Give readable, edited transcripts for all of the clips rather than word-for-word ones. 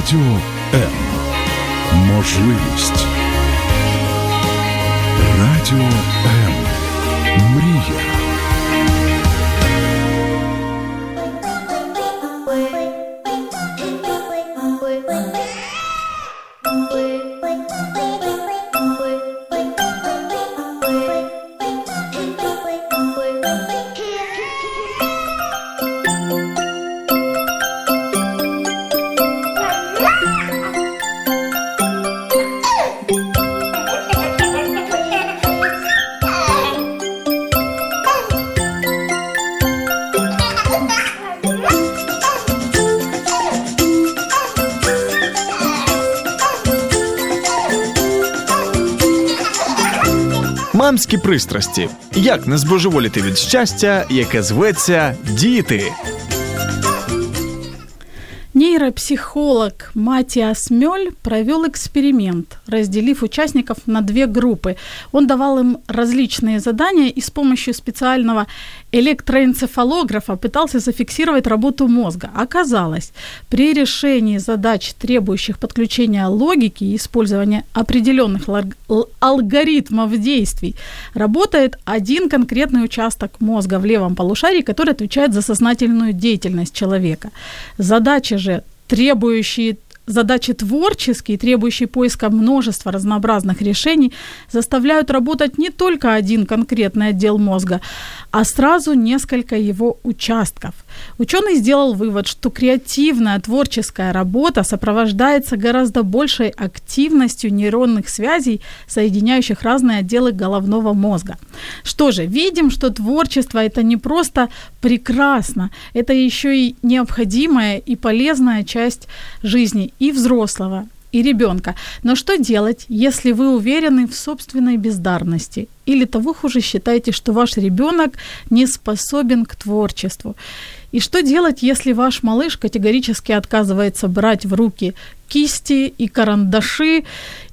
Радіо М. Можливість. Радіо М. Мрія. Мамські пристрасті. Як не збожеволіти від щастя, яке зветься «Діти». Нейропсихолог Матіас Мьоль провел эксперимент, разделив участников на две группы. Он давал им различные задания и с помощью специального электроэнцефалографа пытался зафиксировать работу мозга. Оказалось, при решении задач, требующих подключения логики и использования определенных алгоритмов действий, работает один конкретный участок мозга в левом полушарии, который отвечает за сознательную деятельность человека. Задачи же, задачи творческие, требующие поиска множества разнообразных решений, заставляют работать не только один конкретный отдел мозга, а сразу несколько его участков. Ученый сделал вывод, что креативная творческая работа сопровождается гораздо большей активностью нейронных связей, соединяющих разные отделы головного мозга. Что же, видим, что творчество – это не просто прекрасно, это еще и необходимая и полезная часть жизни и взрослого, и ребенка. Но что делать, если вы уверены в собственной бездарности? Или того хуже, считаете, что ваш ребенок не способен к творчеству? И что делать, если ваш малыш категорически отказывается брать в руки кисти и карандаши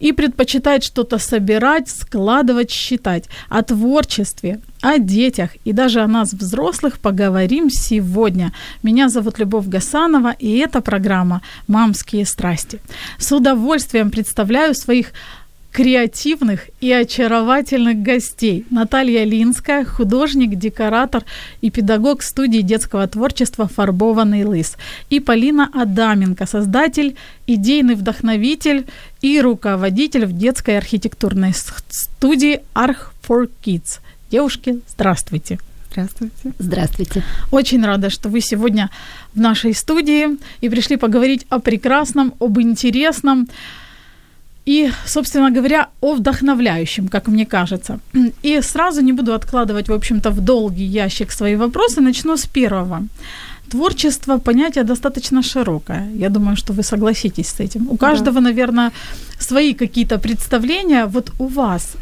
и предпочитает что-то собирать, складывать, считать? О творчестве, о детях и даже о нас, взрослых, поговорим сегодня. Меня зовут Любовь Гасанова, и это программа «Мамские страсти». С удовольствием представляю своих креативных и очаровательных гостей. Наталья Линская, художник, декоратор и педагог студии детского творчества «Фарбованный лыс». И Полина Адаменко, создатель, идейный вдохновитель и руководитель в детской архитектурной студии «Arch for Kids». Девушки, здравствуйте. Здравствуйте. Здравствуйте. Очень рада, что вы сегодня в нашей студии и пришли поговорить о прекрасном, об интересном, и, собственно говоря, о вдохновляющем, как мне кажется. И сразу не буду откладывать, в общем-то, в долгий ящик свои вопросы. Начну с первого. Творчество – понятие достаточно широкое. Я думаю, что вы согласитесь с этим. У каждого, наверное, свои какие-то представления. Вот у вас,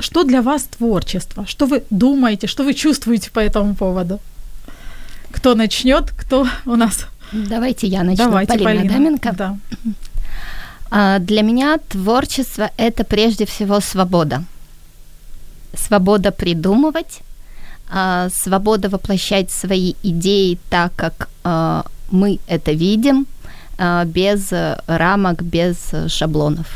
что для вас творчество? Что вы думаете, что вы чувствуете по этому поводу? Кто начнет? Кто у нас? Давайте я начну. Давайте, Полина Адаменко. Да. Для меня творчество – это прежде всего свобода. Свобода придумывать, свобода воплощать свои идеи так, как мы это видим, без рамок, без шаблонов.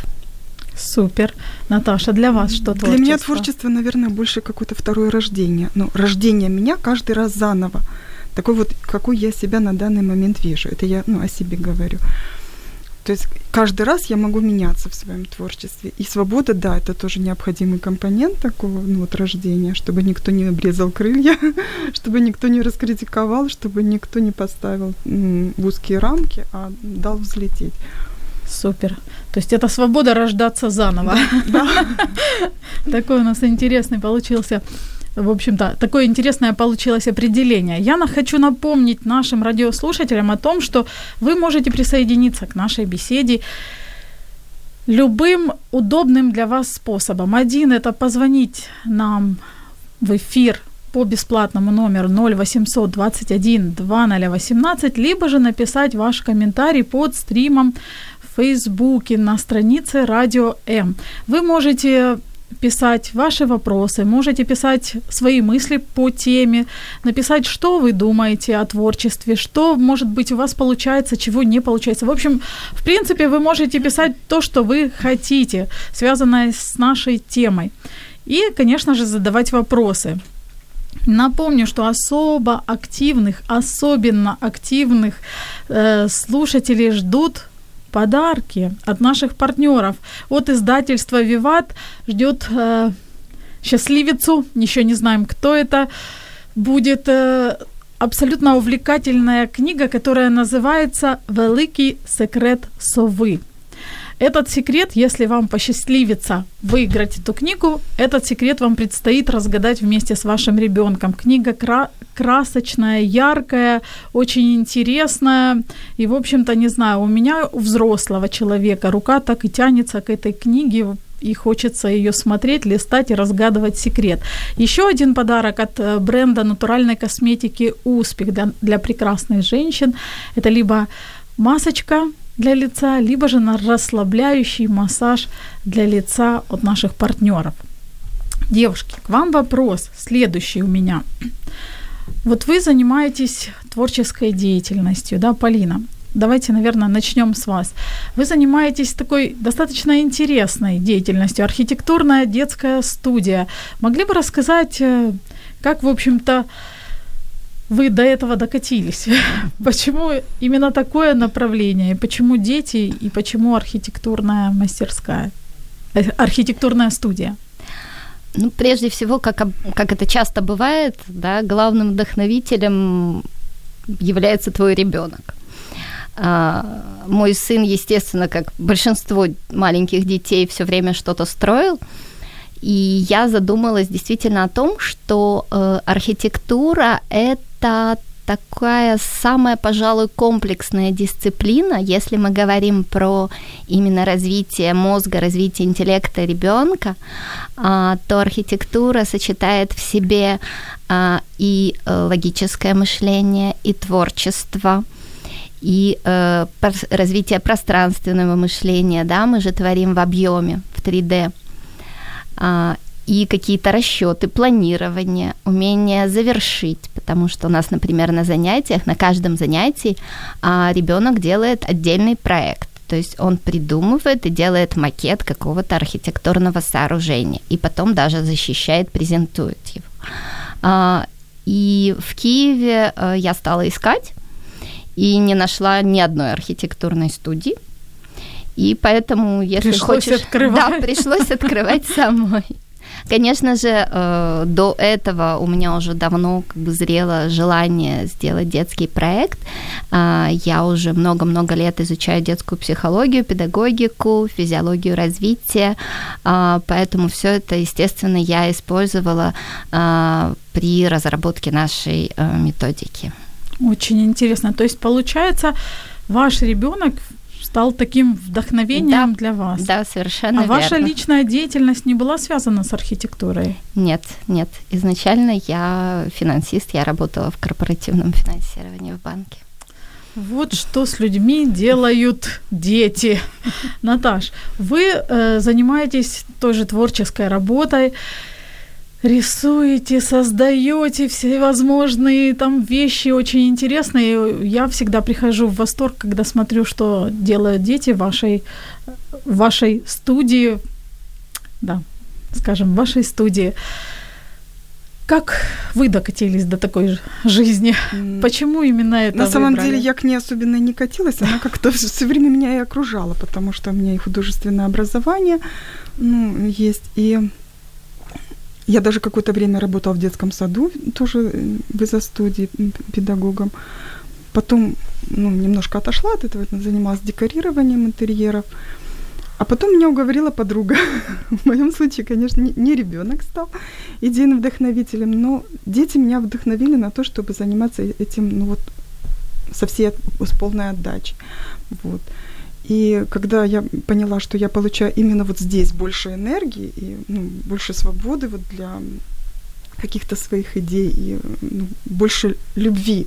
Супер. Наташа, для вас что творчество? Для меня творчество, наверное, больше какое-то второе рождение. Ну, рождение меня каждый раз заново. Такой вот, какой я себя на данный момент вижу. Это я, о себе говорю. То есть каждый раз я могу меняться в своем творчестве. И свобода, да, это тоже необходимый компонент такого рождения, чтобы никто не обрезал крылья, чтобы никто не раскритиковал, чтобы никто не поставил в узкие рамки, а дал взлететь. Супер. То есть это свобода рождаться заново. Такой у нас интересный получился. В общем-то, такое интересное получилось определение. Я хочу напомнить нашим радиослушателям о том, что вы можете присоединиться к нашей беседе любым удобным для вас способом. Один – это позвонить нам в эфир по бесплатному номеру 0800 21 2018, либо же написать ваш комментарий под стримом в Фейсбуке на странице «Радио М». Вы можете писать ваши вопросы, можете писать свои мысли по теме, написать, что вы думаете о творчестве, что, может быть, у вас получается, чего не получается. В общем, в принципе, вы можете писать то, что вы хотите, связанное с нашей темой. И, конечно же, задавать вопросы. Напомню, что особенно активных слушателей ждут подарки от наших партнеров. От издательства «Виват» ждет счастливицу, еще не знаем, кто это, будет абсолютно увлекательная книга, которая называется «Великий секрет совы». Этот секрет, если вам посчастливится выиграть эту книгу, этот секрет вам предстоит разгадать вместе с вашим ребенком. Книга красочная, яркая, очень интересная. И, в общем-то, не знаю, у меня, у взрослого человека, рука так и тянется к этой книге, и хочется ее смотреть, листать и разгадывать секрет. Еще один подарок от бренда натуральной косметики «Успех» для прекрасных женщин. Это либо масочка для лица, либо же на расслабляющий массаж для лица от наших партнеров. Девушки, к вам вопрос следующий у меня. Вот вы занимаетесь творческой деятельностью, да, Полина? Давайте, наверное, начнем с вас. Вы занимаетесь такой достаточно интересной деятельностью, архитектурная детская студия. Могли бы рассказать, как, в общем-то, вы до этого докатились? Почему именно такое направление? Почему дети и почему архитектурная мастерская, архитектурная студия? Ну, прежде всего, как это часто бывает, да, главным вдохновителем является твой ребёнок. Мой сын, естественно, как большинство маленьких детей, всё время что-то строил. И я задумалась действительно о том, что архитектура – это такая самая, пожалуй, комплексная дисциплина, если мы говорим про именно развитие мозга, развитие интеллекта ребёнка, то архитектура сочетает в себе и логическое мышление, и творчество, и развитие пространственного мышления, да, мы же творим в объёме, в 3D. И какие-то расчёты, планирование, умение завершить, потому что у нас, например, на занятиях, на каждом занятии ребёнок делает отдельный проект, то есть он придумывает и делает макет какого-то архитектурного сооружения, и потом даже защищает, презентует его. И в Киеве я стала искать, и не нашла ни одной архитектурной студии. И поэтому, если хочешь... Да, пришлось открывать самой. Конечно же, до этого у меня уже давно как бы зрело желание сделать детский проект. Я уже много-много лет изучаю детскую психологию, педагогику, физиологию развития, поэтому всё это, естественно, я использовала при разработке нашей методики. Очень интересно. То есть, получается, ваш ребёнок стал таким вдохновением, да, для вас. Да, совершенно верно. А ваша личная деятельность не была связана с архитектурой? Нет. Изначально я финансист, я работала в корпоративном финансировании в банке. Вот что с людьми делают дети. Наташ, вы занимаетесь тоже творческой работой, рисуете, создаёте всевозможные там вещи очень интересные. Я всегда прихожу в восторг, когда смотрю, что делают дети в вашей студии. Да, скажем, в вашей студии. Как вы докатились до такой жизни? Почему именно это выбрали? На самом деле я к ней особенно не катилась, она как-то всё время меня и окружала, потому что у меня и художественное образование, есть, и... Я даже какое-то время работала в детском саду, тоже в изо-студии педагогом. Потом немножко отошла от этого, занималась декорированием интерьеров. А потом меня уговорила подруга. В моём случае, конечно, не ребёнок стал идейным вдохновителем, но дети меня вдохновили на то, чтобы заниматься этим с полной отдачей. Вот. И когда я поняла, что я получаю именно здесь больше энергии и больше свободы для каких-то своих идей и больше любви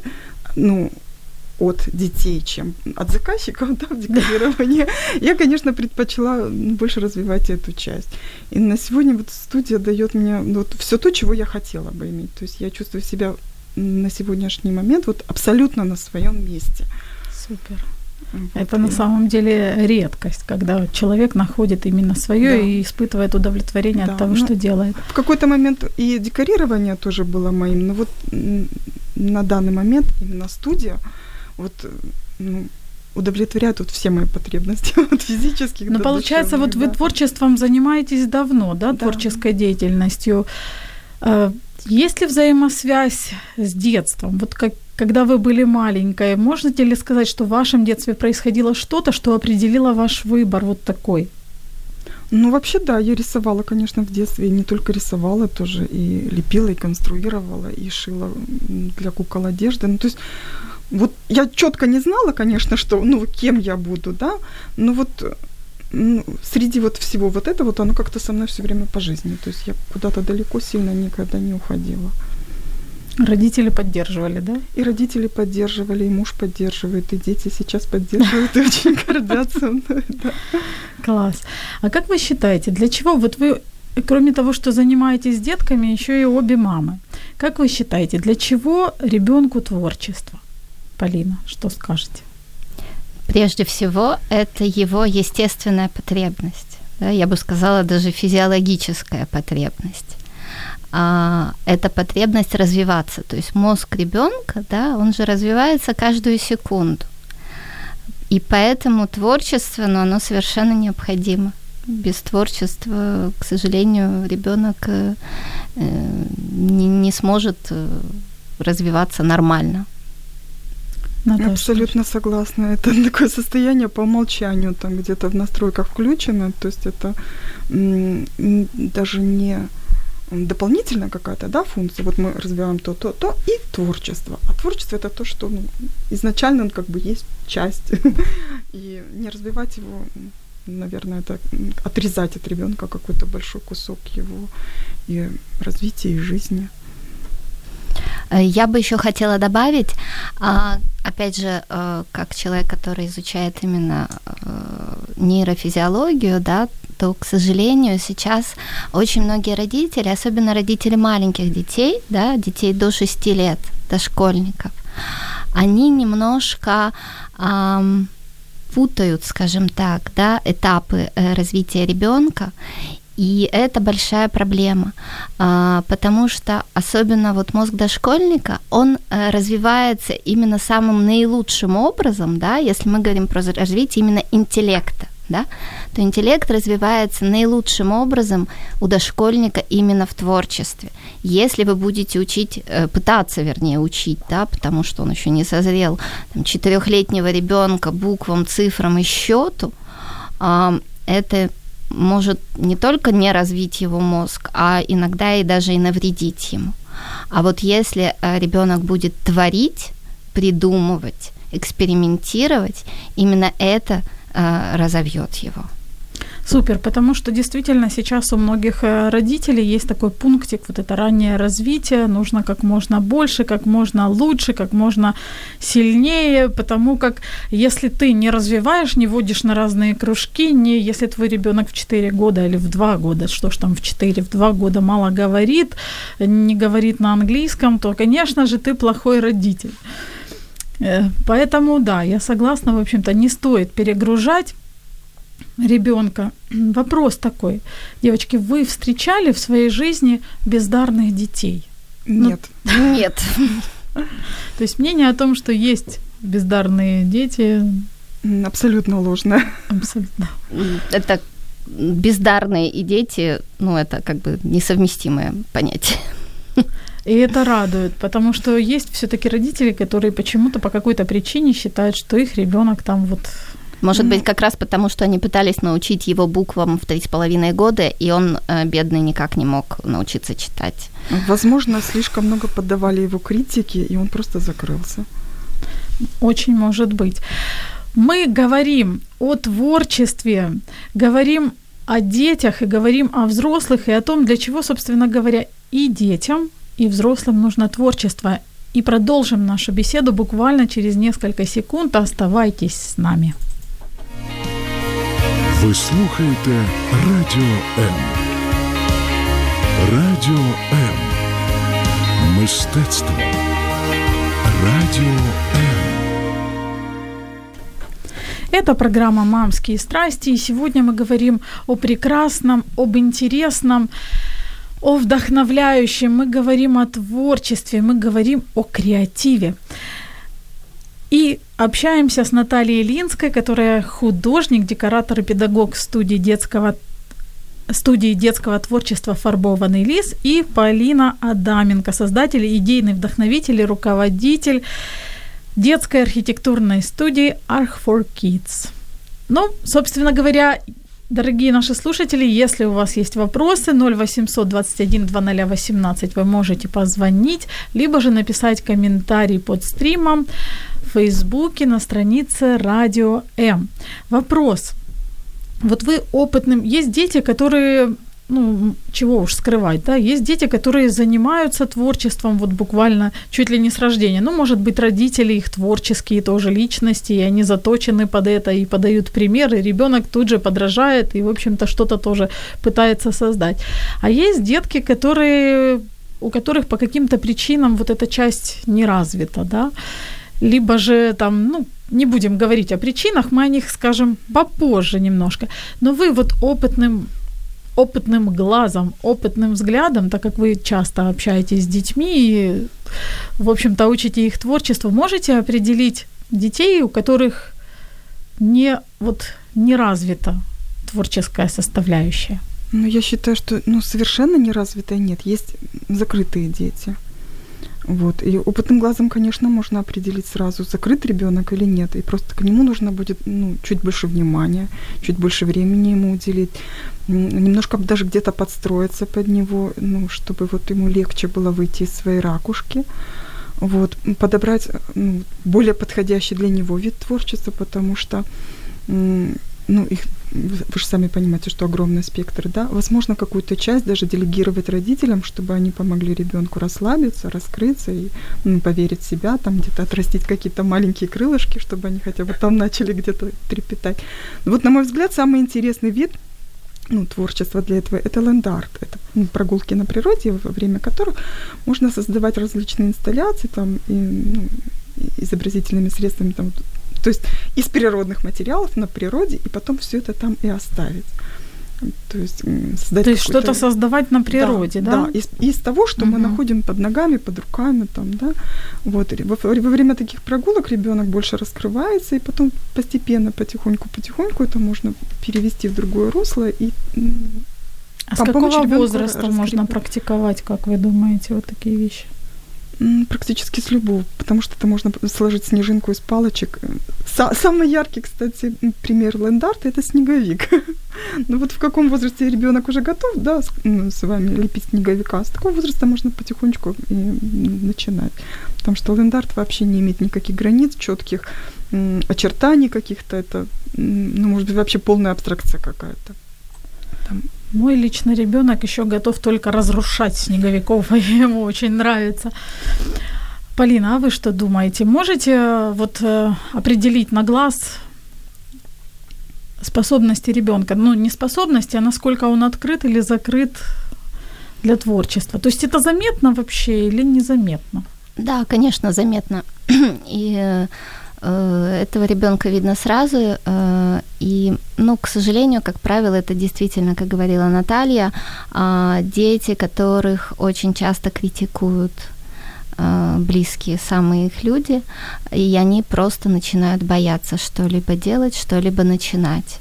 от детей, чем от заказчиков, да, в декорировании, я, конечно, предпочла больше развивать эту часть. И на сегодня вот студия дает мне вот все то, чего я хотела бы иметь. То есть я чувствую себя на сегодняшний момент вот абсолютно на своем месте. Супер. Вот. Это на самом деле редкость, когда человек находит именно свое, да, и испытывает удовлетворение, да, от того, что делает. В какой-то момент и декорирование тоже было моим, но вот на данный момент именно студия вот, ну, удовлетворяет вот все мои потребности от физических. Но получается, душевных, вот вы творчеством занимаетесь давно, да, творческой деятельностью. Есть ли взаимосвязь с детством? Вот как, когда вы были маленькой, можете ли сказать, что в вашем детстве происходило что-то, что определило ваш выбор вот такой? Ну, вообще, да, я рисовала, конечно, в детстве. И не только рисовала тоже, и лепила, и конструировала, и шила для кукол одежды. Ну, то есть, вот я чётко не знала, конечно, что, ну, кем я буду, да, но вот... Ну, среди вот всего вот этого, вот оно как-то со мной всё время по жизни. То есть я куда-то далеко сильно никогда не уходила. Родители поддерживали, да? И родители поддерживали, и муж поддерживает, и дети сейчас поддерживают, и очень гордятся мной. Класс. А как вы считаете, для чего вот вы, кроме того, что занимаетесь детками, ещё и обе мамы, как вы считаете, для чего ребёнку творчество? Полина, что скажете? Прежде всего, это его естественная потребность, да, я бы сказала, даже физиологическая потребность. Это потребность развиваться, то есть мозг ребёнка, да, он же развивается каждую секунду, и поэтому творчество, ну, оно совершенно необходимо. Без творчества, к сожалению, ребёнок не сможет развиваться нормально. Наташа. Абсолютно согласна. Это такое состояние по умолчанию, там где-то в настройках включено, то есть это даже не дополнительная какая-то, да, функция. Вот мы развиваем то и творчество. А творчество — это то, что, ну, изначально он как бы есть часть. И не развивать его, наверное, это отрезать от ребёнка какой-то большой кусок его и развития, и жизни. Я бы ещё хотела добавить, опять же, как человек, который изучает именно нейрофизиологию, да, то, к сожалению, сейчас очень многие родители, особенно родители маленьких детей, да, детей до 6 лет, дошкольников, они немножко путают, скажем так, да, этапы развития ребёнка. И это большая проблема, потому что особенно вот мозг дошкольника, он развивается именно самым наилучшим образом, да, если мы говорим про развитие именно интеллекта, да, то интеллект развивается наилучшим образом у дошкольника именно в творчестве. Если вы будете пытаться учить, да, потому что он еще не созрел, там, 4-летнего ребенка буквам, цифрам и счету, это может не только не развить его мозг, а иногда и даже и навредить ему. А вот если ребёнок будет творить, придумывать, экспериментировать, именно это разовьёт его. Супер, потому что действительно сейчас у многих родителей есть такой пунктик, вот это раннее развитие, нужно как можно больше, как можно лучше, как можно сильнее, потому как если ты не развиваешь, не водишь на разные кружки, не если твой ребёнок в 4 года или в 2 года, что ж там в 4, в 2 года мало говорит, не говорит на английском, то, конечно же, ты плохой родитель. Поэтому, да, я согласна, в общем-то, не стоит перегружать ребёнка. Вопрос такой. Девочки, вы встречали в своей жизни бездарных детей? Нет. Ну, нет. То есть мнение о том, что есть бездарные дети... Абсолютно ложное. Абсолютно. Это бездарные и дети, ну, это как бы несовместимое понятие. И это радует, потому что есть всё-таки родители, которые почему-то по какой-то причине считают, что их ребёнок там вот... Может быть, как раз потому, что они пытались научить его буквам в 3,5 года, и он, бедный, никак не мог научиться читать. Возможно, слишком много поддавали его критике, и он просто закрылся. Очень может быть. Мы говорим о творчестве, говорим о детях, и говорим о взрослых, и о том, для чего, собственно говоря, и детям, и взрослым нужно творчество. и продолжим нашу беседу буквально через несколько секунд. Оставайтесь с нами. Ви слухаєте Радіо М. Радіо М. Мистецтво. Радіо М. Это программа «Мамские страсти», и сегодня мы говорим о прекрасном, об интересном, о вдохновляющем, мы говорим о творчестве, мы говорим о креативе. И общаемся с Натальей Линской, которая художник, декоратор и педагог студии детского творчества «Фарбованный лыс», и Полина Адаменко, создатель, идейный вдохновитель и руководитель детской архитектурной студии Arch for Kids. Ну, собственно говоря, дорогие наши слушатели, если у вас есть вопросы, 0800 21 2018 вы можете позвонить, либо же написать комментарий под стримом в Фейсбуке на странице Радио М. Вопрос. Вот вы опытным... Есть дети, которые... Ну, чего уж скрывать, да? Есть дети, которые занимаются творчеством вот буквально чуть ли не с рождения. Ну, может быть, родители их творческие тоже личности, и они заточены под это и подают пример, и ребёнок тут же подражает и, в общем-то, что-то тоже пытается создать. А есть детки, у которых по каким-то причинам вот эта часть не развита, да? Либо же там, ну, не будем говорить о причинах, мы о них скажем попозже немножко. Но вы вот опытным глазом, опытным взглядом, так как вы часто общаетесь с детьми и, в общем-то, учите их творчеству, можете определить детей, у которых не развита творческая составляющая? Ну, я считаю, что совершенно неразвитая нет, есть закрытые дети. Вот. И опытным глазом, конечно, можно определить сразу, закрыт ребёнок или нет. И просто к нему нужно будет чуть больше внимания, чуть больше времени ему уделить, немножко даже где-то подстроиться под него, чтобы вот ему легче было выйти из своей ракушки. Вот. Подобрать более подходящий для него вид творчества, потому что... вы же сами понимаете, что огромный спектр, да? Возможно, какую-то часть даже делегировать родителям, чтобы они помогли ребенку расслабиться, раскрыться и поверить в себя, там где-то отрастить какие-то маленькие крылышки, чтобы они хотя бы там начали где-то трепетать. Вот, на мой взгляд, самый интересный вид творчества для этого – это ленд-арт. Это прогулки на природе, во время которых можно создавать различные инсталляции там, и, изобразительными средствами, там, то есть из природных материалов на природе, и потом всё это там и оставить. То есть создать что-то создавать на природе, да? Да, из того, что мы находим под ногами, под руками. Там, да? Вот. Во время таких прогулок ребёнок больше раскрывается, и потом постепенно, потихоньку-потихоньку это можно перевести в другое русло. И, а с какого возраста можно практиковать, как вы думаете, вот такие вещи? Практически с любого, потому что это можно сложить снежинку из палочек. Самый яркий, кстати, пример ленд-арта – это снеговик. Ну вот в каком возрасте ребёнок уже готов, да, с вами лепить снеговика, с такого возраста можно потихонечку и начинать. Потому что ленд-арт вообще не имеет никаких границ, чётких очертаний каких-то. Это, может быть, вообще полная абстракция какая-то. Там... Мой лично ребёнок ещё готов только разрушать снеговиков, и ему очень нравится. Полина, а вы что думаете? Можете вот определить на глаз способности ребёнка? Ну, не способности, а насколько он открыт или закрыт для творчества. То есть это заметно вообще или незаметно? Да, конечно, заметно. И... этого ребёнка видно сразу, и, к сожалению, как правило, это действительно, как говорила Наталья, дети, которых очень часто критикуют близкие, самые их люди, и они просто начинают бояться что-либо делать, что-либо начинать.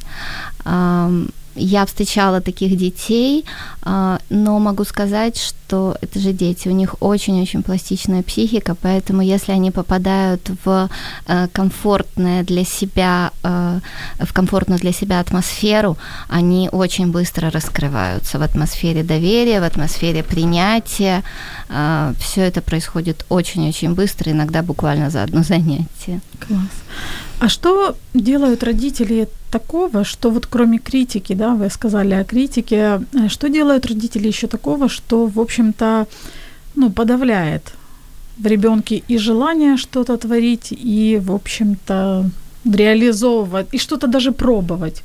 Я встречала таких детей, но могу сказать, что это же дети, у них очень-очень пластичная психика, поэтому если они попадают в комфортную для себя атмосферу, они очень быстро раскрываются в атмосфере доверия, в атмосфере принятия. Всё это происходит очень-очень быстро, иногда буквально за одно занятие. Класс. А что делают родители такого, что вот кроме критики, да, вы сказали о критике, что делают родители ещё такого, что, в общем-то, подавляет в ребенке и желание что-то творить, и, в общем-то, реализовывать, и что-то даже пробовать?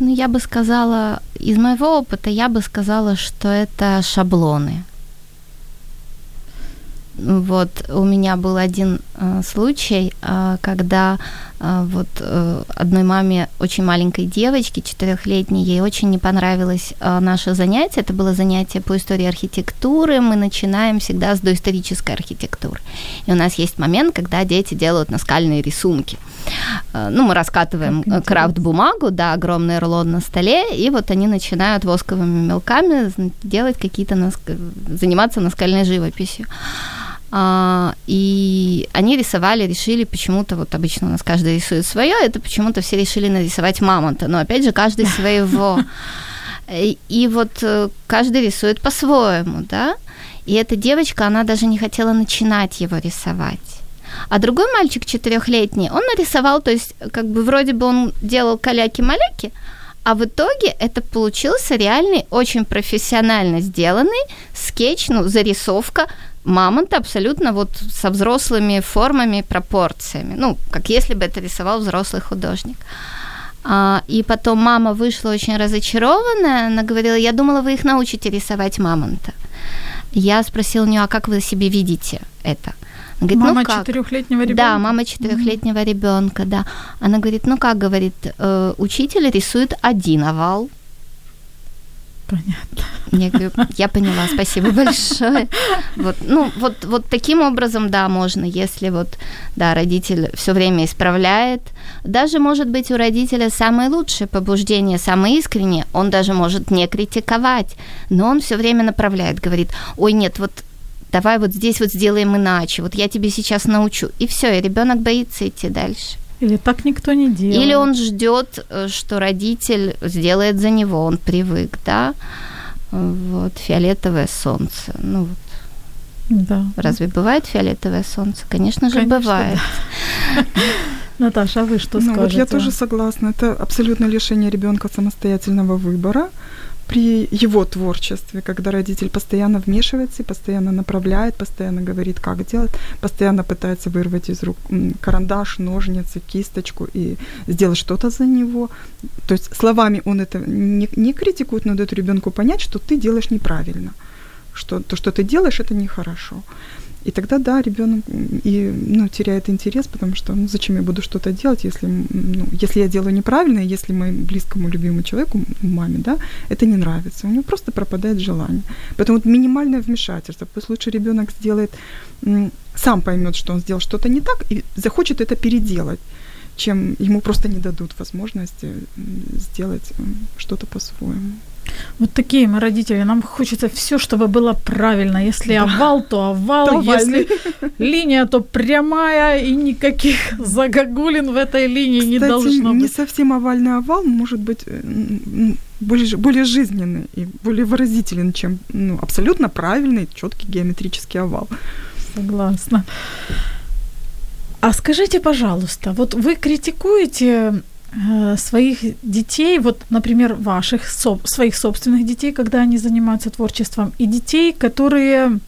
Ну, я бы сказала, из моего опыта, я бы сказала, что это шаблоны. Вот, у меня был один случай, когда одной маме очень маленькой девочки, 4-летней, ей очень не понравилось наше занятие. Это было занятие по истории архитектуры. Мы начинаем всегда с доисторической архитектуры. И у нас есть момент, когда дети делают наскальные рисунки. Ну, мы раскатываем крафт-бумагу, да, огромный рулон на столе, и вот они начинают восковыми мелками делать какие-то, заниматься наскальной живописью. И они рисовали, решили почему-то, вот обычно у нас каждый рисует свое, это почему-то все решили нарисовать мамонта, но опять же каждый своего. И вот каждый рисует по-своему, да, и эта девочка, она даже не хотела начинать его рисовать. А другой мальчик 4-летний, он нарисовал, то есть как бы вроде бы он делал каляки-маляки, а в итоге это получился реальный, очень профессионально сделанный скетч, ну, зарисовка мамонта абсолютно вот со взрослыми формами, пропорциями. Ну, как если бы это рисовал взрослый художник. И потом мама вышла очень разочарованная, она говорила: я думала, вы их научите рисовать мамонта. Я спросила у нее: а как вы себе видите это? Говорит: мама, ну как? 4-летнего ребенка. Да, мама 4-летнего ребенка, да. Она говорит: ну как, говорит, учитель рисует один овал. Понятно. Я говорю: я поняла, спасибо большое. Вот, ну, вот таким образом, да, можно, если вот, да, родитель все время исправляет. Даже, может быть, у родителя самое лучшее побуждение, самое искреннее, он даже может не критиковать, но он все время направляет, говорит: ой, нет, вот давай вот здесь вот сделаем иначе, вот я тебе сейчас научу. И все, и ребенок боится идти дальше. Или так никто не делает. Или он ждет, что родитель сделает за него, он привык, да. Вот, фиолетовое солнце. Ну вот. Да. Разве бывает фиолетовое солнце? Конечно же, конечно, бывает. Да. Наташа, а вы что скажете? Ну вот я тоже согласна. Это абсолютное лишение ребенка самостоятельного выбора при его творчестве, когда родитель постоянно вмешивается, постоянно направляет, постоянно говорит, как делать, постоянно пытается вырвать из рук карандаш, ножницы, кисточку и сделать что-то за него. То есть словами он это не критикует, но дает ребенку понять, что ты делаешь неправильно, что то, что ты делаешь, это нехорошо. И тогда, да, ребенок теряет интерес, потому что зачем я буду что-то делать, если я делаю неправильно, если моему близкому, любимому человеку, маме, да, это не нравится. У него просто пропадает желание. Поэтому вот минимальное вмешательство. Пусть лучше ребенок сделает, сам поймет, что он сделал что-то не так, и захочет это переделать, чем ему просто не дадут возможности сделать что-то по-своему. Вот такие мы родители, нам хочется все, чтобы было правильно. Если овал, то овал, если линия, то прямая, и никаких загогулин в этой линии не должно быть. Не совсем овальный овал, может быть, более жизненный и более выразителен, чем абсолютно правильный, четкий геометрический овал. Согласна. А скажите, пожалуйста, вот вы критикуете своих детей, вот, например, ваших, своих собственных детей, когда они занимаются творчеством, и детей, которые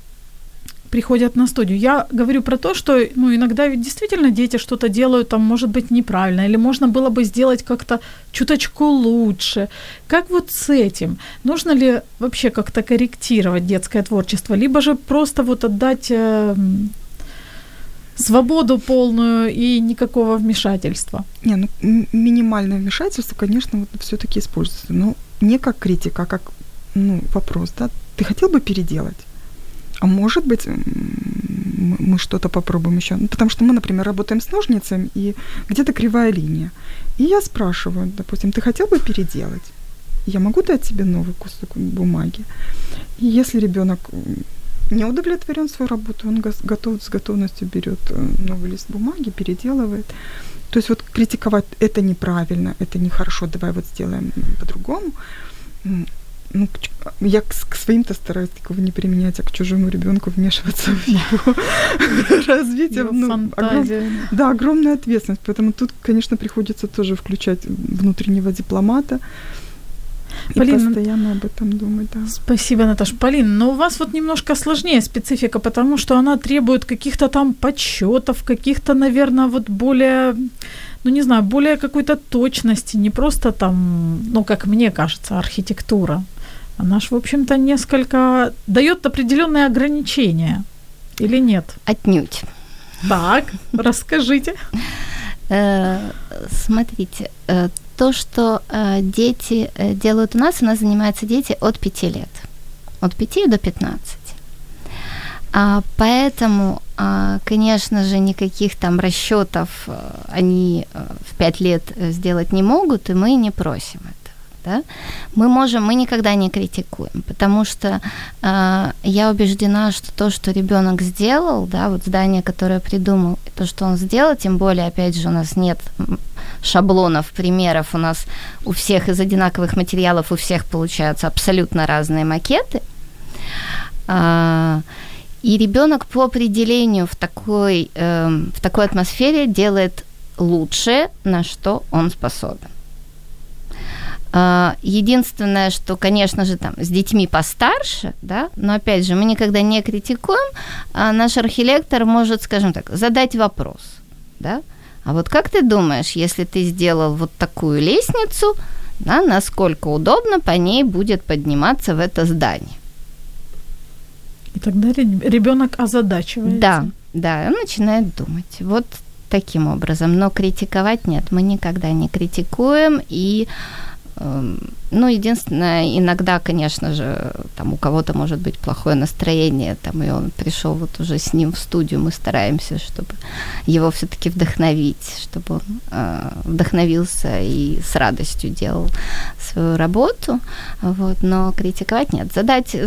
приходят на студию. Я говорю про то, что иногда ведь действительно дети что-то делают, там, может быть, неправильно, или можно было бы сделать как-то чуточку лучше. Как вот с этим? Нужно ли вообще как-то корректировать детское творчество, либо же просто вот отдать свободу полную и никакого вмешательства? Минимальное вмешательство, конечно, вот всё-таки используется. Но не как критика, а как вопрос, да? Ты хотел бы переделать? А может быть, мы что-то попробуем ещё? Потому что мы, например, работаем с ножницами, и где-то кривая линия. И я спрашиваю, допустим, ты хотел бы переделать? Я могу дать тебе новый кусок бумаги? И если ребёнок не удовлетворен свою работу, он с готовностью берет новый лист бумаги, переделывает. То есть вот критиковать это неправильно, это нехорошо, давай вот сделаем по-другому. Я к своим-то стараюсь такого не применять, а к чужому ребенку вмешиваться в его развитие. Да, огромная ответственность. Поэтому тут, конечно, приходится тоже включать внутреннего дипломата. Полина, и постоянно об этом думать, да. Спасибо, Наташа. Полина, но у вас вот немножко сложнее специфика, потому что она требует каких-то там подсчётов, каких-то, наверное, вот более, ну не знаю, более какой-то точности, не просто там, ну как мне кажется, архитектура. Она ж, в общем-то, несколько даёт определённые ограничения, или нет? Отнюдь. Так, расскажите. Смотрите, то, что дети делают у нас занимаются дети от 5 лет, от 5 до 15. Поэтому, конечно же, никаких там расчётов они в 5 лет сделать не могут, и мы не просим этого. Да? Мы никогда не критикуем, потому что я убеждена, что то, что ребёнок сделал, да, вот здание, которое придумал, то, что он сделал, тем более, опять же, у нас нет шаблонов, примеров, у нас у всех из одинаковых материалов у всех получаются абсолютно разные макеты. И ребёнок по определению в такой атмосфере делает лучшее, на что он способен. Единственное, что, конечно же, там с детьми постарше, да, но, опять же, мы никогда не критикуем, а наш архилектор может, скажем так, задать вопрос, да, а вот как ты думаешь, если ты сделал вот такую лестницу, да, насколько удобно по ней будет подниматься в это здание? И тогда ребёнок озадачивается. Да, он начинает думать. Вот таким образом. Но критиковать нет, мы никогда не критикуем. И, единственное, иногда, конечно же, там у кого-то может быть плохое настроение, там, и он пришёл вот уже с ним в студию, мы стараемся, чтобы его всё-таки вдохновить, чтобы он вдохновился и с радостью делал свою работу, вот, но критиковать нет,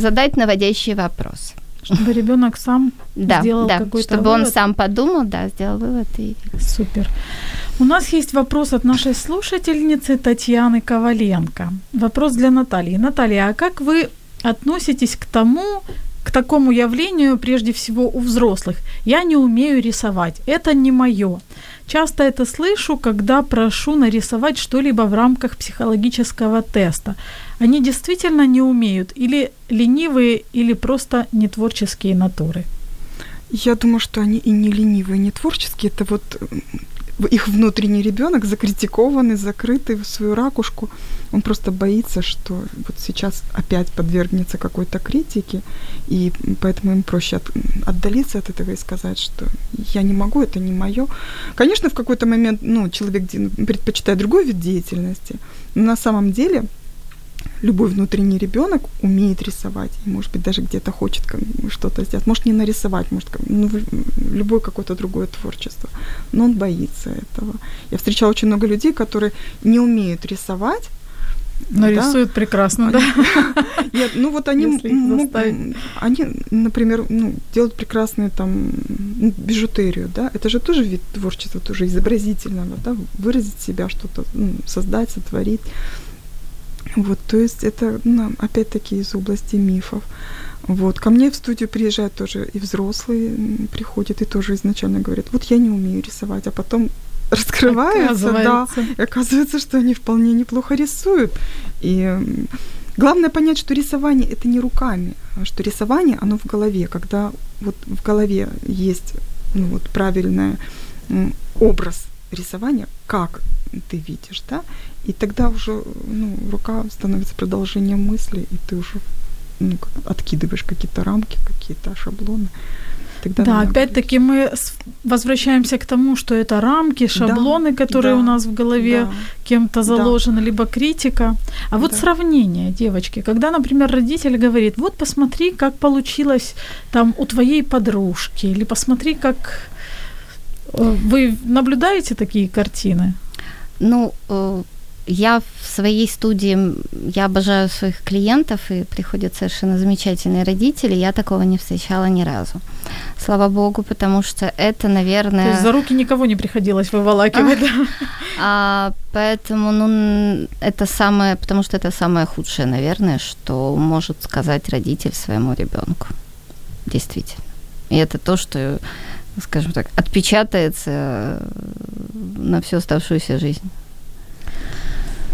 задать наводящие вопросы. Чтобы ребёнок сам сделал какой-то вывод. Чтобы он сам подумал, сделал вывод. Супер. У нас есть вопрос от нашей слушательницы Татьяны Коваленко. Вопрос для Натальи. Наталья, а как вы относитесь к такому явлению, прежде всего, у взрослых? Я не умею рисовать, это не моё. Часто это слышу, когда прошу нарисовать что-либо в рамках психологического теста. Они действительно не умеют, или ленивые, или просто нетворческие натуры? Я думаю, что они и не ленивые, и не творческие. Это вот их внутренний ребёнок, закритикованный, закрытый в свою ракушку. Он просто боится, что вот сейчас опять подвергнется какой-то критике, и поэтому им проще отдалиться от этого и сказать, что я не могу, это не моё. Конечно, в какой-то момент человек предпочитает другой вид деятельности, но на самом деле любой внутренний ребёнок умеет рисовать, и, может быть, даже где-то хочет что-то сделать. Может, не нарисовать, может, любое какое-то другое творчество. Но он боится этого. Я встречала очень много людей, которые не умеют рисовать. Но рисуют прекрасно, Они, например, делают прекрасную там бижутерию, да. Это же тоже вид творчества, тоже изобразительного, да. Выразить себя, что-то создать, сотворить. Вот, то есть это, опять-таки, из области мифов. Вот, ко мне в студию приезжают тоже и взрослые приходят, и тоже изначально говорят, вот я не умею рисовать, а потом раскрываются, и оказывается, что они вполне неплохо рисуют. И главное понять, что рисование – это не руками, а что рисование, оно в голове, когда вот в голове есть правильный образ рисования, как ты видишь, да, и тогда уже рука становится продолжением мысли, и ты уже откидываешь какие-то рамки, какие-то шаблоны. Да, опять-таки мы возвращаемся к тому, что это рамки, шаблоны, которые у нас в голове кем-то заложены, либо критика. А вот сравнение, девочки, когда, например, родитель говорит, вот посмотри, как получилось там у твоей подружки, или посмотри, как... Вы наблюдаете такие картины? Я в своей студии, я обожаю своих клиентов, и приходят совершенно замечательные родители, я такого не встречала ни разу. Слава богу, потому что это, наверное... То есть за руки никого не приходилось выволакивать? Поэтому, потому что это самое худшее, наверное, что может сказать родитель своему ребёнку. Действительно. И это то, что, скажем так, отпечатается на всю оставшуюся жизнь.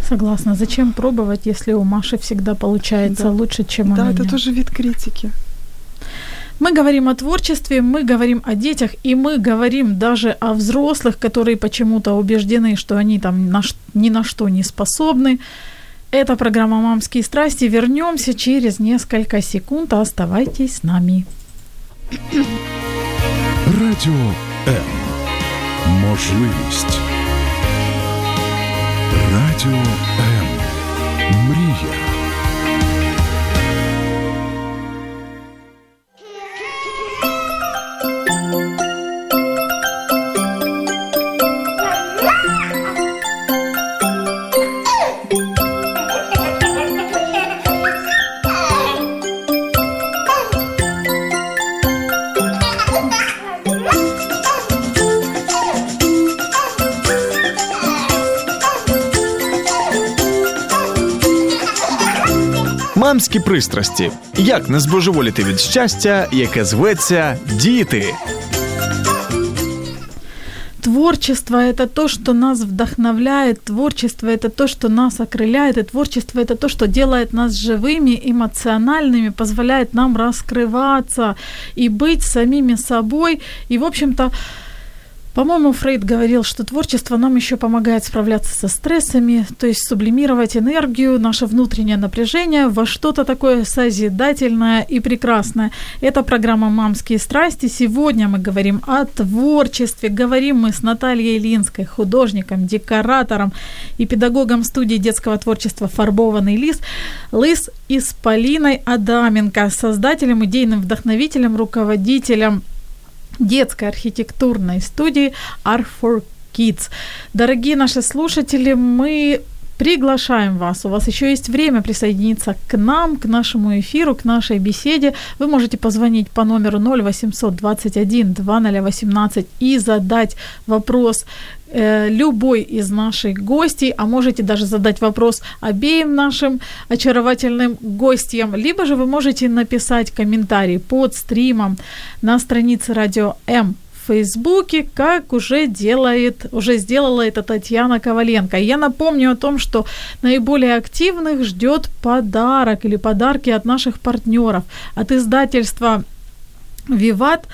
Согласна. Зачем пробовать, если у Маши всегда получается лучше, чем у меня? Да, это тоже вид критики. Мы говорим о творчестве, мы говорим о детях, и мы говорим даже о взрослых, которые почему-то убеждены, что они там ни на что не способны. Это программа «Мамские страсти». Вернемся через несколько секунд. Оставайтесь с нами. Радио М. Можливість. Радіо М. Мрія. Мамські пристрасті. Як не збожеволіти від щастя, яке зветься «Діти». Творчество – это то, что нас вдохновляет, творчество – это то, что нас окрыляет, и творчество – это то, что делает нас живыми, эмоциональными, позволяет нам раскрываться и быть самими собой. И, в общем-то, по-моему, Фрейд говорил, что творчество нам еще помогает справляться со стрессами, то есть сублимировать энергию, наше внутреннее напряжение во что-то такое созидательное и прекрасное. Это программа «Мамские страсти». Сегодня мы говорим о творчестве. Говорим мы с Натальей Линской, художником, декоратором и педагогом студии детского творчества «Фарбованный лыс» и с Полиной Адаменко, создателем, идейным вдохновителем, руководителем детской архитектурной студии Arch for Kids. Дорогие наши слушатели, мы приглашаем вас. У вас еще есть время присоединиться к нам, к нашему эфиру, к нашей беседе. Вы можете позвонить по номеру 0821 2018 и задать вопрос любой из наших гостей, а можете даже задать вопрос обеим нашим очаровательным гостям, либо же вы можете написать комментарий под стримом на странице Радио М в Фейсбуке, как уже сделала это Татьяна Коваленко. Я напомню о том, что наиболее активных ждет подарок или подарки от наших партнеров, от издательства «Виват».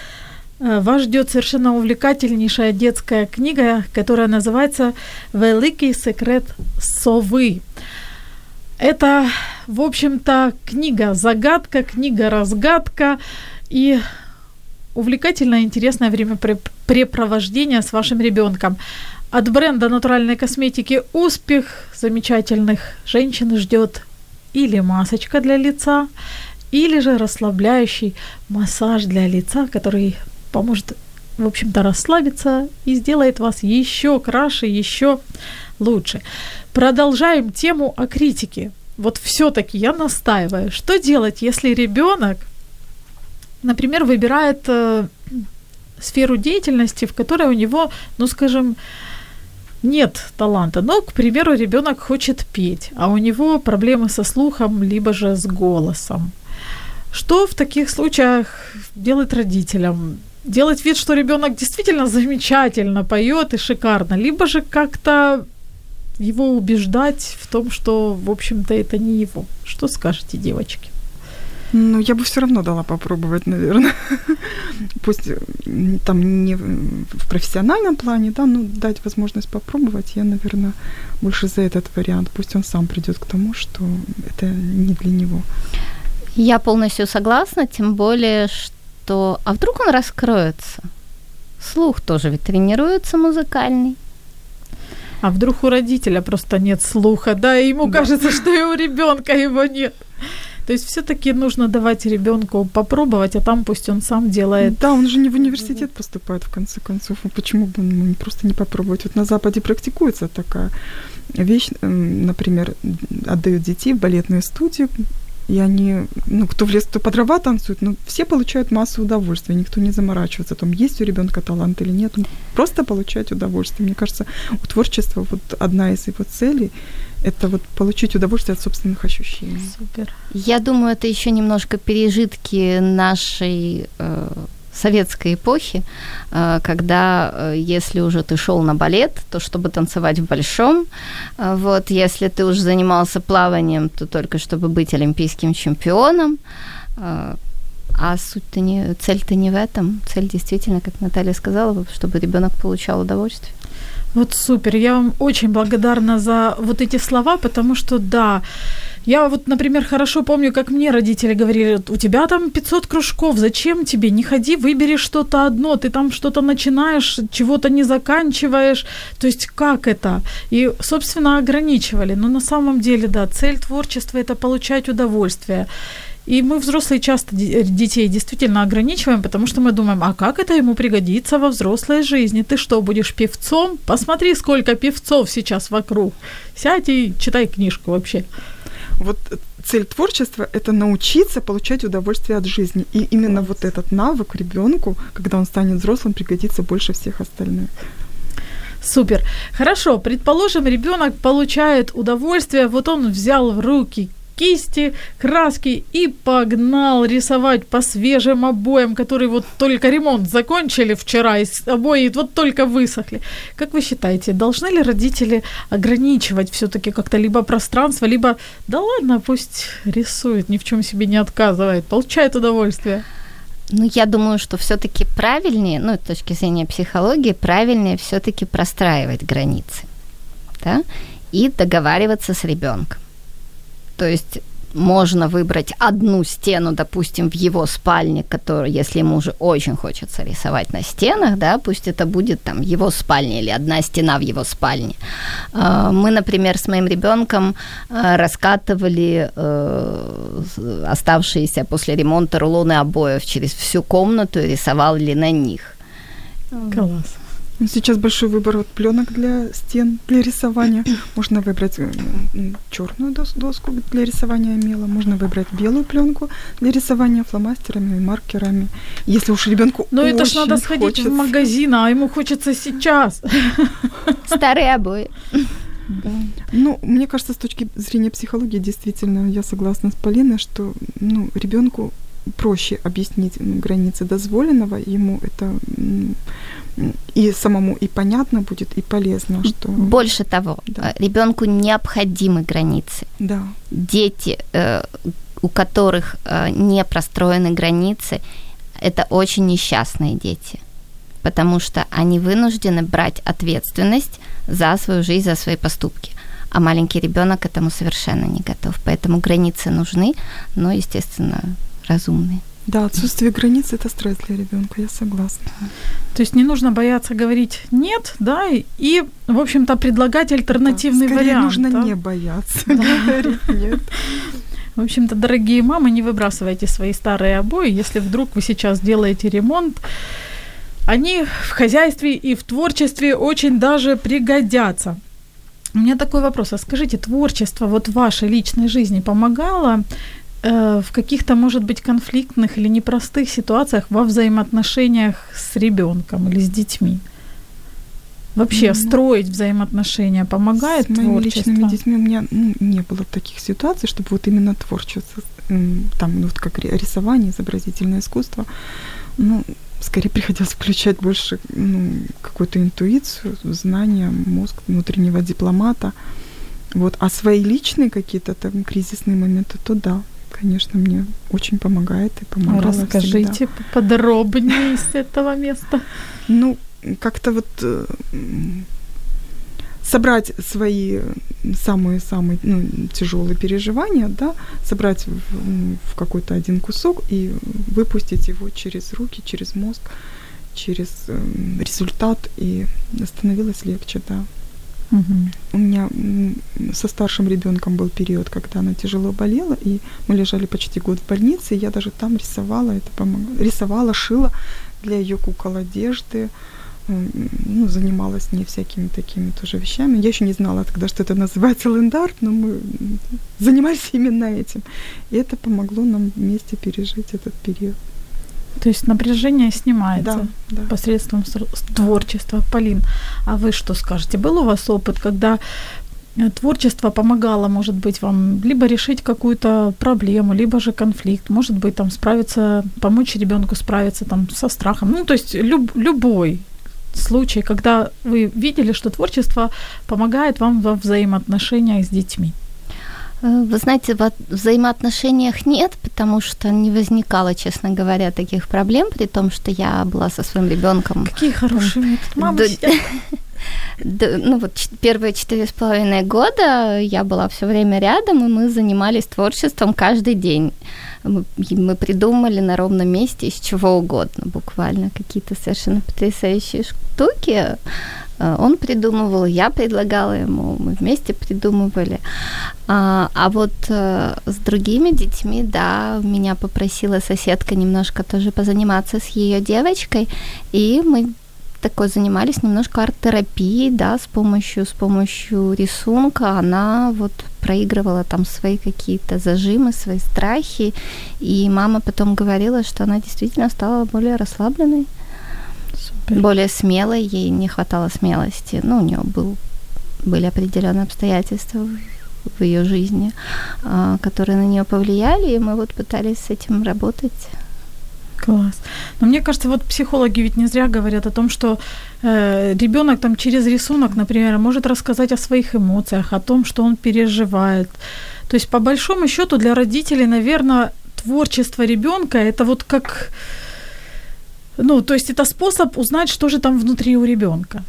Вас ждет совершенно увлекательнейшая детская книга, которая называется «Великий секрет совы». Это, в общем-то, книга-загадка, книга-разгадка и увлекательное, интересное времяпрепровождение с вашим ребенком. От бренда натуральной косметики «Успех» замечательных женщин ждет или масочка для лица, или же расслабляющий массаж для лица, который поможет, в общем-то, расслабиться и сделает вас еще краше, еще лучше. Продолжаем тему о критике. Вот все-таки я настаиваю, что делать, если ребенок, например, выбирает сферу деятельности, в которой у него, ну, скажем, нет таланта. Но, к примеру, ребенок хочет петь, а у него проблемы со слухом, либо же с голосом. Что в таких случаях делать родителям? Делать вид, что ребенок действительно замечательно поет и шикарно, либо же как-то его убеждать в том, что, в общем-то, это не его. Что скажете, девочки? Ну, я бы все равно дала попробовать, наверное. Пусть там не в профессиональном плане, да, но дать возможность попробовать, я, наверное, больше за этот вариант. Пусть он сам придет к тому, что это не для него. Я полностью согласна, тем более, что... А вдруг он раскроется? Слух тоже ведь тренируется музыкальный. А вдруг у родителя просто нет слуха, да, и ему кажется, что и у ребенка его нет. То есть все-таки нужно давать ребенку попробовать, а там пусть он сам делает. Да, он же не в университет поступает, в конце концов. Почему бы он просто не попробовать? Вот на Западе практикуется такая вещь. Например, отдают детей в балетную студию, и они, ну, кто в лес, кто под дрова танцует, но все получают массу удовольствия, никто не заморачивается о том, есть у ребенка талант или нет. Он просто получает удовольствие. Мне кажется, у творчества вот одна из его целей – это вот получить удовольствие от собственных ощущений. Супер. Я думаю, это еще немножко пережитки нашей советской эпохи, когда если уже ты шел на балет, то чтобы танцевать в большом, вот, если ты уже занимался плаванием, то только чтобы быть олимпийским чемпионом, а суть-то не, цель-то не в этом, цель действительно, как Наталья сказала, чтобы ребенок получал удовольствие. Вот супер, я вам очень благодарна за вот эти слова, потому что, да, я вот, например, хорошо помню, как мне родители говорили: у тебя там 500 кружков, зачем тебе, не ходи, выбери что-то одно, ты там что-то начинаешь, чего-то не заканчиваешь, то есть как это? И, собственно, ограничивали, но на самом деле, да, цель творчества – это получать удовольствие. И мы, взрослые, часто детей действительно ограничиваем, потому что мы думаем, а как это ему пригодится во взрослой жизни? Ты что, будешь певцом? Посмотри, сколько певцов сейчас вокруг. Сядь и читай книжку вообще. Вот цель творчества – это научиться получать удовольствие от жизни. И именно вот этот навык ребенку, когда он станет взрослым, пригодится больше всех остальных. Супер. Хорошо, предположим, ребенок получает удовольствие, вот он взял в руки кисти, краски и погнал рисовать по свежим обоям, которые вот только ремонт закончили вчера, и обои вот только высохли. Как вы считаете, должны ли родители ограничивать всё-таки как-то либо пространство, либо да ладно, пусть рисует, ни в чём себе не отказывает, получает удовольствие? Ну, я думаю, что всё-таки правильнее, ну, с точки зрения психологии, правильнее всё-таки простраивать границы, да, и договариваться с ребёнком. То есть можно выбрать одну стену, допустим, в его спальне, которую, если ему уже очень хочется рисовать на стенах, да, пусть это будет там его спальня или одна стена в его спальне. Мы, например, с моим ребенком раскатывали оставшиеся после ремонта рулоны обоев через всю комнату и рисовали на них. Класс. Сейчас большой выбор вот плёнок для стен, для рисования. Можно выбрать чёрную доску для рисования мелом, можно выбрать белую плёнку для рисования фломастерами и маркерами. Если уж ребёнку очень хочется. Но это ж надо сходить в магазин, а ему хочется сейчас. Старые обои. Да. Ну, мне кажется, с точки зрения психологии, действительно, я согласна с Полиной, что ребёнку проще объяснить границы дозволенного, ему это и самому и понятно будет, и полезно, что... Больше того, да. Ребёнку необходимы границы. Да. Дети, у которых не простроены границы, это очень несчастные дети, потому что они вынуждены брать ответственность за свою жизнь, за свои поступки. А маленький ребёнок к этому совершенно не готов. Поэтому границы нужны, но, естественно, разумные. Да, отсутствие границ – это стресс для ребёнка, я согласна. То есть не нужно бояться говорить «нет», да, и, в общем-то, предлагать альтернативный вариант. Скорее нужно не бояться говорить «нет». В общем-то, дорогие мамы, не выбрасывайте свои старые обои, если вдруг вы сейчас делаете ремонт. Они в хозяйстве и в творчестве очень даже пригодятся. У меня такой вопрос. А скажите, творчество вот в вашей личной жизни помогало в каких-то, может быть, конфликтных или непростых ситуациях во взаимоотношениях с ребёнком или с детьми? Вообще строить взаимоотношения помогает творчество? С моими личными детьми у меня не было таких ситуаций, чтобы вот именно творчество, там, вот как рисование, изобразительное искусство, скорее приходилось включать больше какую-то интуицию, знания, мозг, внутреннего дипломата. Вот. А свои личные какие-то там кризисные моменты, то да, конечно, мне очень помогает и помогало. Расскажите всегда подробнее с этого места. Ну, как-то вот собрать свои самые-самые тяжёлые переживания, да, собрать в какой-то один кусок и выпустить его через руки, через мозг, через результат, и становилось легче, да. Угу. У меня со старшим ребёнком был период, когда она тяжело болела, и мы лежали почти год в больнице, и я даже там рисовала, это помогало, рисовала, шила для её кукол одежды, занималась с ней всякими такими тоже вещами. Я ещё не знала тогда, что это называется ленд-арт, но мы занимались именно этим. И это помогло нам вместе пережить этот период. То есть напряжение снимается посредством творчества. Полин, а вы что скажете? Был у вас опыт, когда Творчество помогало, может быть, вам либо решить какую-то проблему, либо же конфликт, может быть, там справиться, помочь ребенку справиться там со страхом. Ну, то есть любой случай, когда вы видели, что творчество помогает вам во взаимоотношениях с детьми. Вы знаете, в взаимоотношениях нет, потому что не возникало, честно говоря, таких проблем, при том, что я была со своим ребенком. Какие хорошие вы тут, мамочки. Ну вот первые 4,5 года я была все время рядом, и мы занимались творчеством каждый день. Мы придумали на ровном месте из чего угодно, буквально какие-то совершенно потрясающие штуки. Он придумывал, я предлагала ему, мы вместе придумывали. А вот с другими детьми, да, меня попросила соседка немножко тоже позаниматься с ее девочкой, и мы такой занимались немножко арт-терапией, да, с помощью рисунка. Она вот проигрывала там свои какие-то зажимы, свои страхи, и мама потом говорила, что она действительно стала более расслабленной, Супер. Более смелой, ей не хватало смелости. Ну, у неё были определенные обстоятельства в её жизни, которые на неё повлияли, и мы вот пытались с этим работать. Класс. Но мне кажется, вот психологи ведь не зря говорят о том, что ребёнок там через рисунок, например, может рассказать о своих эмоциях, о том, что он переживает. То есть, по большому счёту, для родителей, наверное, творчество ребёнка – это вот как… Ну, то есть это способ узнать, что же там внутри у ребёнка.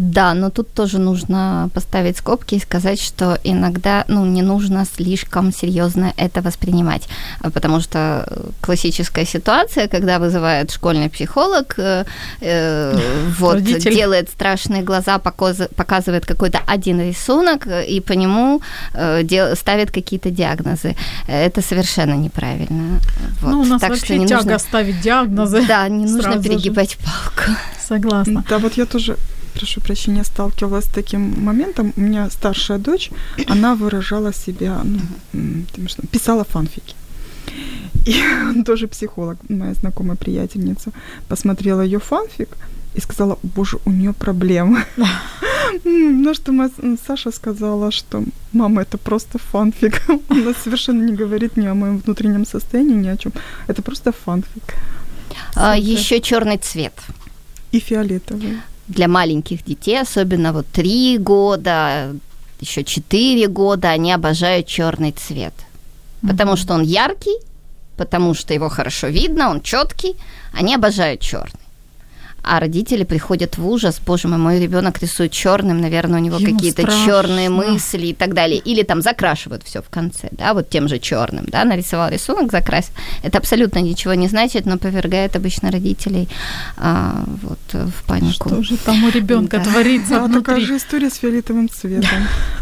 Да, но тут тоже нужно поставить скобки и сказать, что иногда, ну, не нужно слишком серьезно это воспринимать, потому что классическая ситуация, когда вызывает школьный психолог, вот, делает страшные глаза, показывает какой-то один рисунок и по нему ставит какие-то диагнозы. Это совершенно неправильно. Вот. Ну, у нас так вообще что не тяга нужно ставить диагнозы. Да, не нужно перегибать палку. Согласна. Да, вот я тоже, прошу прощения, сталкивалась с таким моментом. У меня старшая дочь, она выражала себя, писала фанфики. И тоже психолог, моя знакомая приятельница, посмотрела её фанфик и сказала: боже, у неё проблемы. Ну, что Саша сказала, что мама, это просто фанфик. Она совершенно не говорит ни о моём внутреннем состоянии, ни о чём. Это просто фанфик. Ещё чёрный цвет. И фиолетовый. Для маленьких детей, особенно вот 3 года, еще 4 года, они обожают черный цвет. Потому что он яркий, потому что его хорошо видно, он четкий, они обожают черный. А родители приходят в ужас: боже мой, мой ребенок рисует черным, наверное, у него ему какие-то черные мысли и так далее. Или там закрашивают все в конце, да, вот тем же черным, да, нарисовал рисунок, закрасил. Это абсолютно ничего не значит, но повергает обычно родителей в панику. Что же там у ребенка творится внутри? Такая же история с фиолетовым цветом.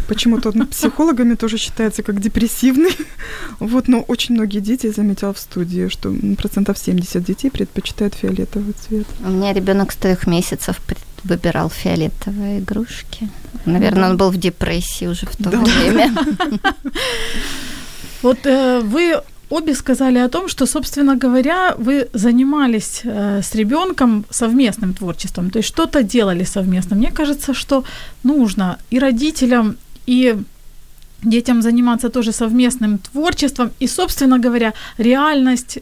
Почему-то он психологами тоже считается как депрессивный. Вот, но очень многие дети, я заметила в студии, что 70% детей предпочитают фиолетовый цвет. У меня ребёнок с 3 месяцев выбирал фиолетовые игрушки. Наверное, он был в депрессии уже в то время. Вот вы обе сказали о том, что, собственно говоря, вы занимались с ребёнком совместным творчеством, то есть что-то делали совместно. Мне кажется, что нужно и родителям, и детям заниматься тоже совместным творчеством, и, собственно говоря, реальность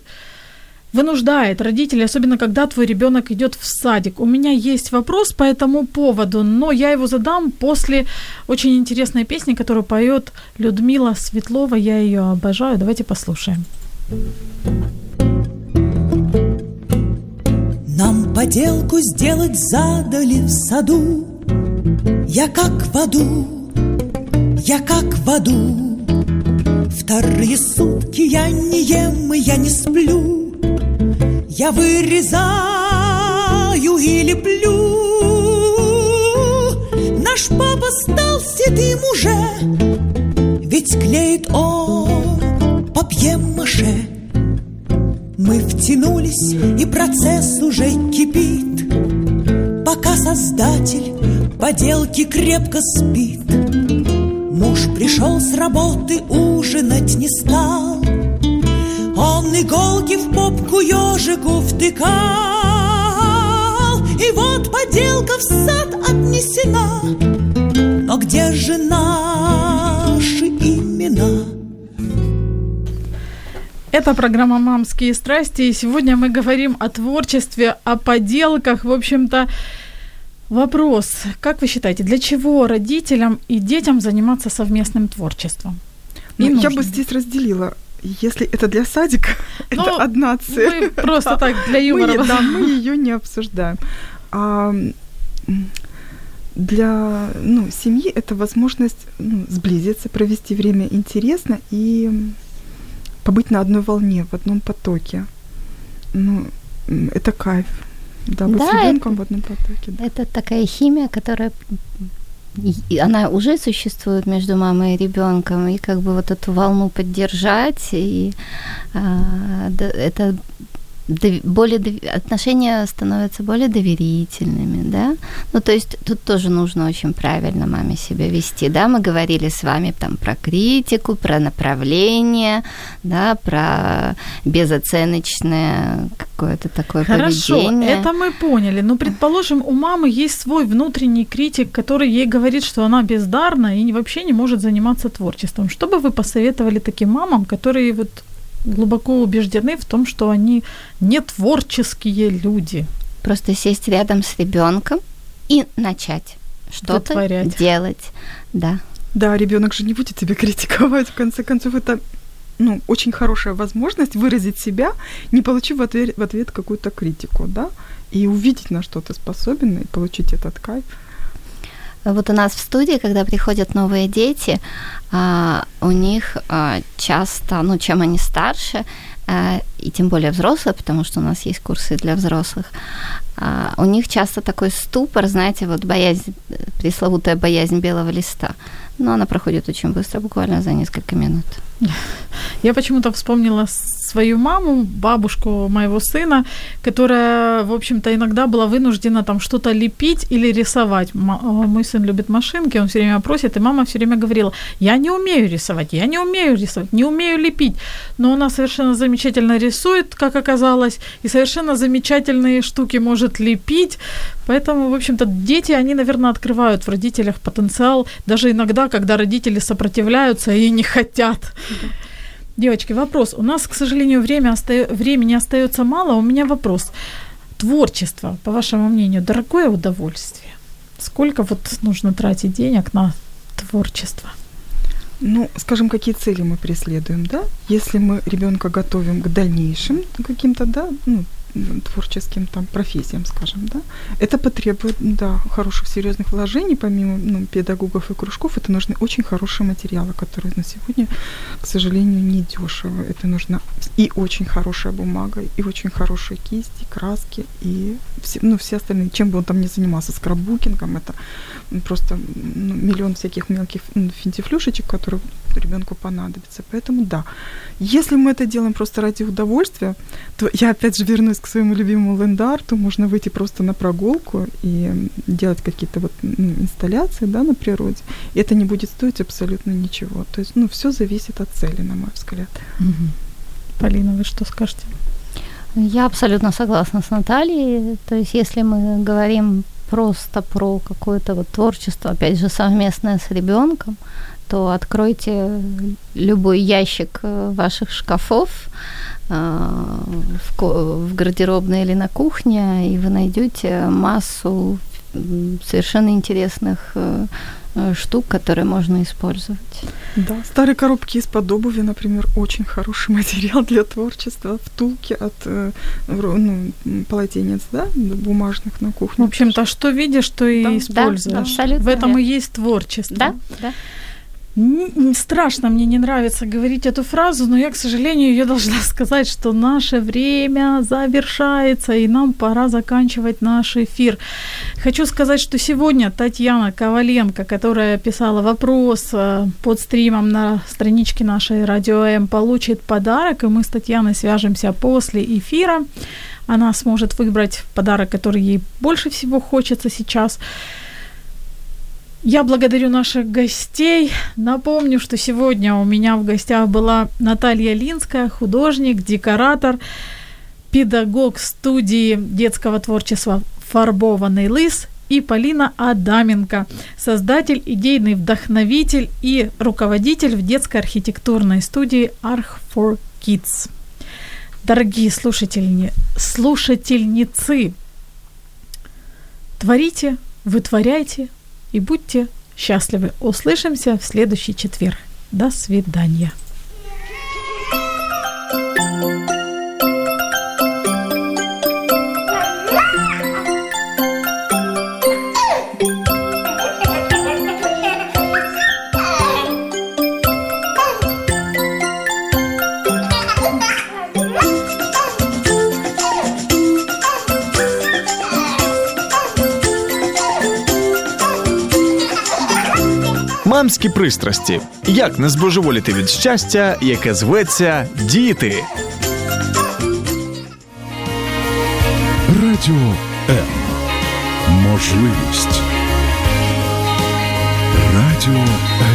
вынуждает родителей, особенно когда твой ребёнок идёт в садик. У меня есть вопрос по этому поводу, но я его задам после очень интересной песни, которую поёт Людмила Светлова. Я её обожаю. Давайте послушаем. Нам поделку сделать задали в саду. Я как в аду, я как в аду. Вторые сутки я не ем и я не сплю. Я вырезаю и леплю. Наш папа стал седым уже, ведь клеит он папье-маше. Мы втянулись, и процесс уже кипит, пока создатель поделки крепко спит. Муж пришел с работы, ужинать не стал. Он иголки в попку ежику втыкал. И вот поделка в сад отнесена, но Но где же наши имена? Это программа «Мамские страсти», и сегодня мы говорим о творчестве, о поделках. В общем-то, вопрос, как вы считаете, для чего родителям и детям заниматься совместным творчеством? Ну, я бы здесь разделила. Если это для садика, ну, это одна цель. Мы просто так для юмора. Мы ее не обсуждаем. А для семьи это возможность сблизиться, провести время интересно и побыть на одной волне, в одном потоке. Это кайф. Да, быть с ребенком в одном потоке. Да. Это такая химия, которая... И она уже существует между мамой и ребенком, и как бы вот эту волну поддержать, и это отношения становятся более доверительными, да? Ну, то есть тут тоже нужно очень правильно маме себя вести, да? Мы говорили с вами там про критику, про направление, да, про безоценочное какое-то такое поведение. Хорошо, это мы поняли. Но, предположим, у мамы есть свой внутренний критик, который ей говорит, что она бездарна и вообще не может заниматься творчеством. Что бы вы посоветовали таким мамам, которые вот глубоко убеждены в том, что они не творческие люди? Просто сесть рядом с ребенком и начать что-то делать. Да. Да, ребенок же не будет тебя критиковать. В конце концов, это очень хорошая возможность выразить себя, не получив в ответ какую-то критику, да, и увидеть, на что ты способен, и получить этот кайф. Вот у нас в студии, когда приходят новые дети, у них часто, чем они старше, и тем более взрослые, потому что у нас есть курсы для взрослых, у них часто такой ступор, знаете, вот боязнь, пресловутая боязнь белого листа. Но она проходит очень быстро, буквально за несколько минут. Я почему-то вспомнила свою маму, бабушку моего сына, которая, в общем-то, иногда была вынуждена там что-то лепить или рисовать. Мой сын любит машинки, он все время просит, и мама все время говорила: я не умею рисовать, не умею лепить. Но она совершенно замечательно рисует, как оказалось, и совершенно замечательные штуки может лепить. Поэтому, в общем-то, дети, они, наверное, открывают в родителях потенциал, даже иногда, когда родители сопротивляются и не хотят. Да. Девочки, вопрос. У нас, к сожалению, времени остается мало. У меня вопрос. Творчество, по вашему мнению, дорогое удовольствие? Сколько вот нужно тратить денег на творчество? Скажем, какие цели мы преследуем, да? Если мы ребенка готовим к дальнейшим каким-то, да, творческим там профессиям, скажем, да, это потребует, да, хороших серьезных вложений, помимо педагогов и кружков, это нужны очень хорошие материалы, которые на сегодня, к сожалению, не дешево. Это нужна и очень хорошая бумага, и очень хорошие кисти, краски, и все остальные, чем бы он там ни занимался, скраббукингом, это просто миллион всяких мелких финтифлюшечек, которые ребенку понадобятся. Поэтому, да, если мы это делаем просто ради удовольствия, то я опять же вернусь к своему любимому ленд-арту, можно выйти просто на прогулку и делать какие-то вот инсталляции, да, на природе. И это не будет стоить абсолютно ничего. То есть, все зависит от цели, на мой взгляд. Угу. Полина, вы что скажете? Я абсолютно согласна с Натальей. То есть, если мы говорим просто про какое-то вот творчество, опять же, совместное с ребенком, то откройте любой ящик ваших шкафов в гардеробной или на кухне, и вы найдете массу совершенно интересных штук, которые можно использовать. Да, старые коробки из-под обуви, например, очень хороший материал для творчества. Втулки от полотенец, да, бумажных на кухне. В общем-то, что видишь, что и используешь. Да, в этом и есть творчество. Да, да. Страшно, мне не нравится говорить эту фразу, но я, к сожалению, её должна сказать, что наше время завершается, и нам пора заканчивать наш эфир. Хочу сказать, что сегодня Татьяна Коваленко, которая писала вопрос под стримом на страничке нашей «Радио М», получит подарок, и мы с Татьяной свяжемся после эфира. Она сможет выбрать подарок, который ей больше всего хочется сейчас. Я благодарю наших гостей. Напомню, что сегодня у меня в гостях была Наталья Линская, художник, декоратор, педагог студии детского творчества «Фарбованный лыс», и Полина Адаменко, создатель, идейный вдохновитель и руководитель в детской архитектурной студии Arch for Kids. Дорогие слушательницы, творите, вытворяйте и будьте счастливы. Услышимся в следующий четверг. До свидания. Мамські пристрасті. Як не збожеволіти від щастя, яке зветься діти. Радіо М. Можливість. Радіо М.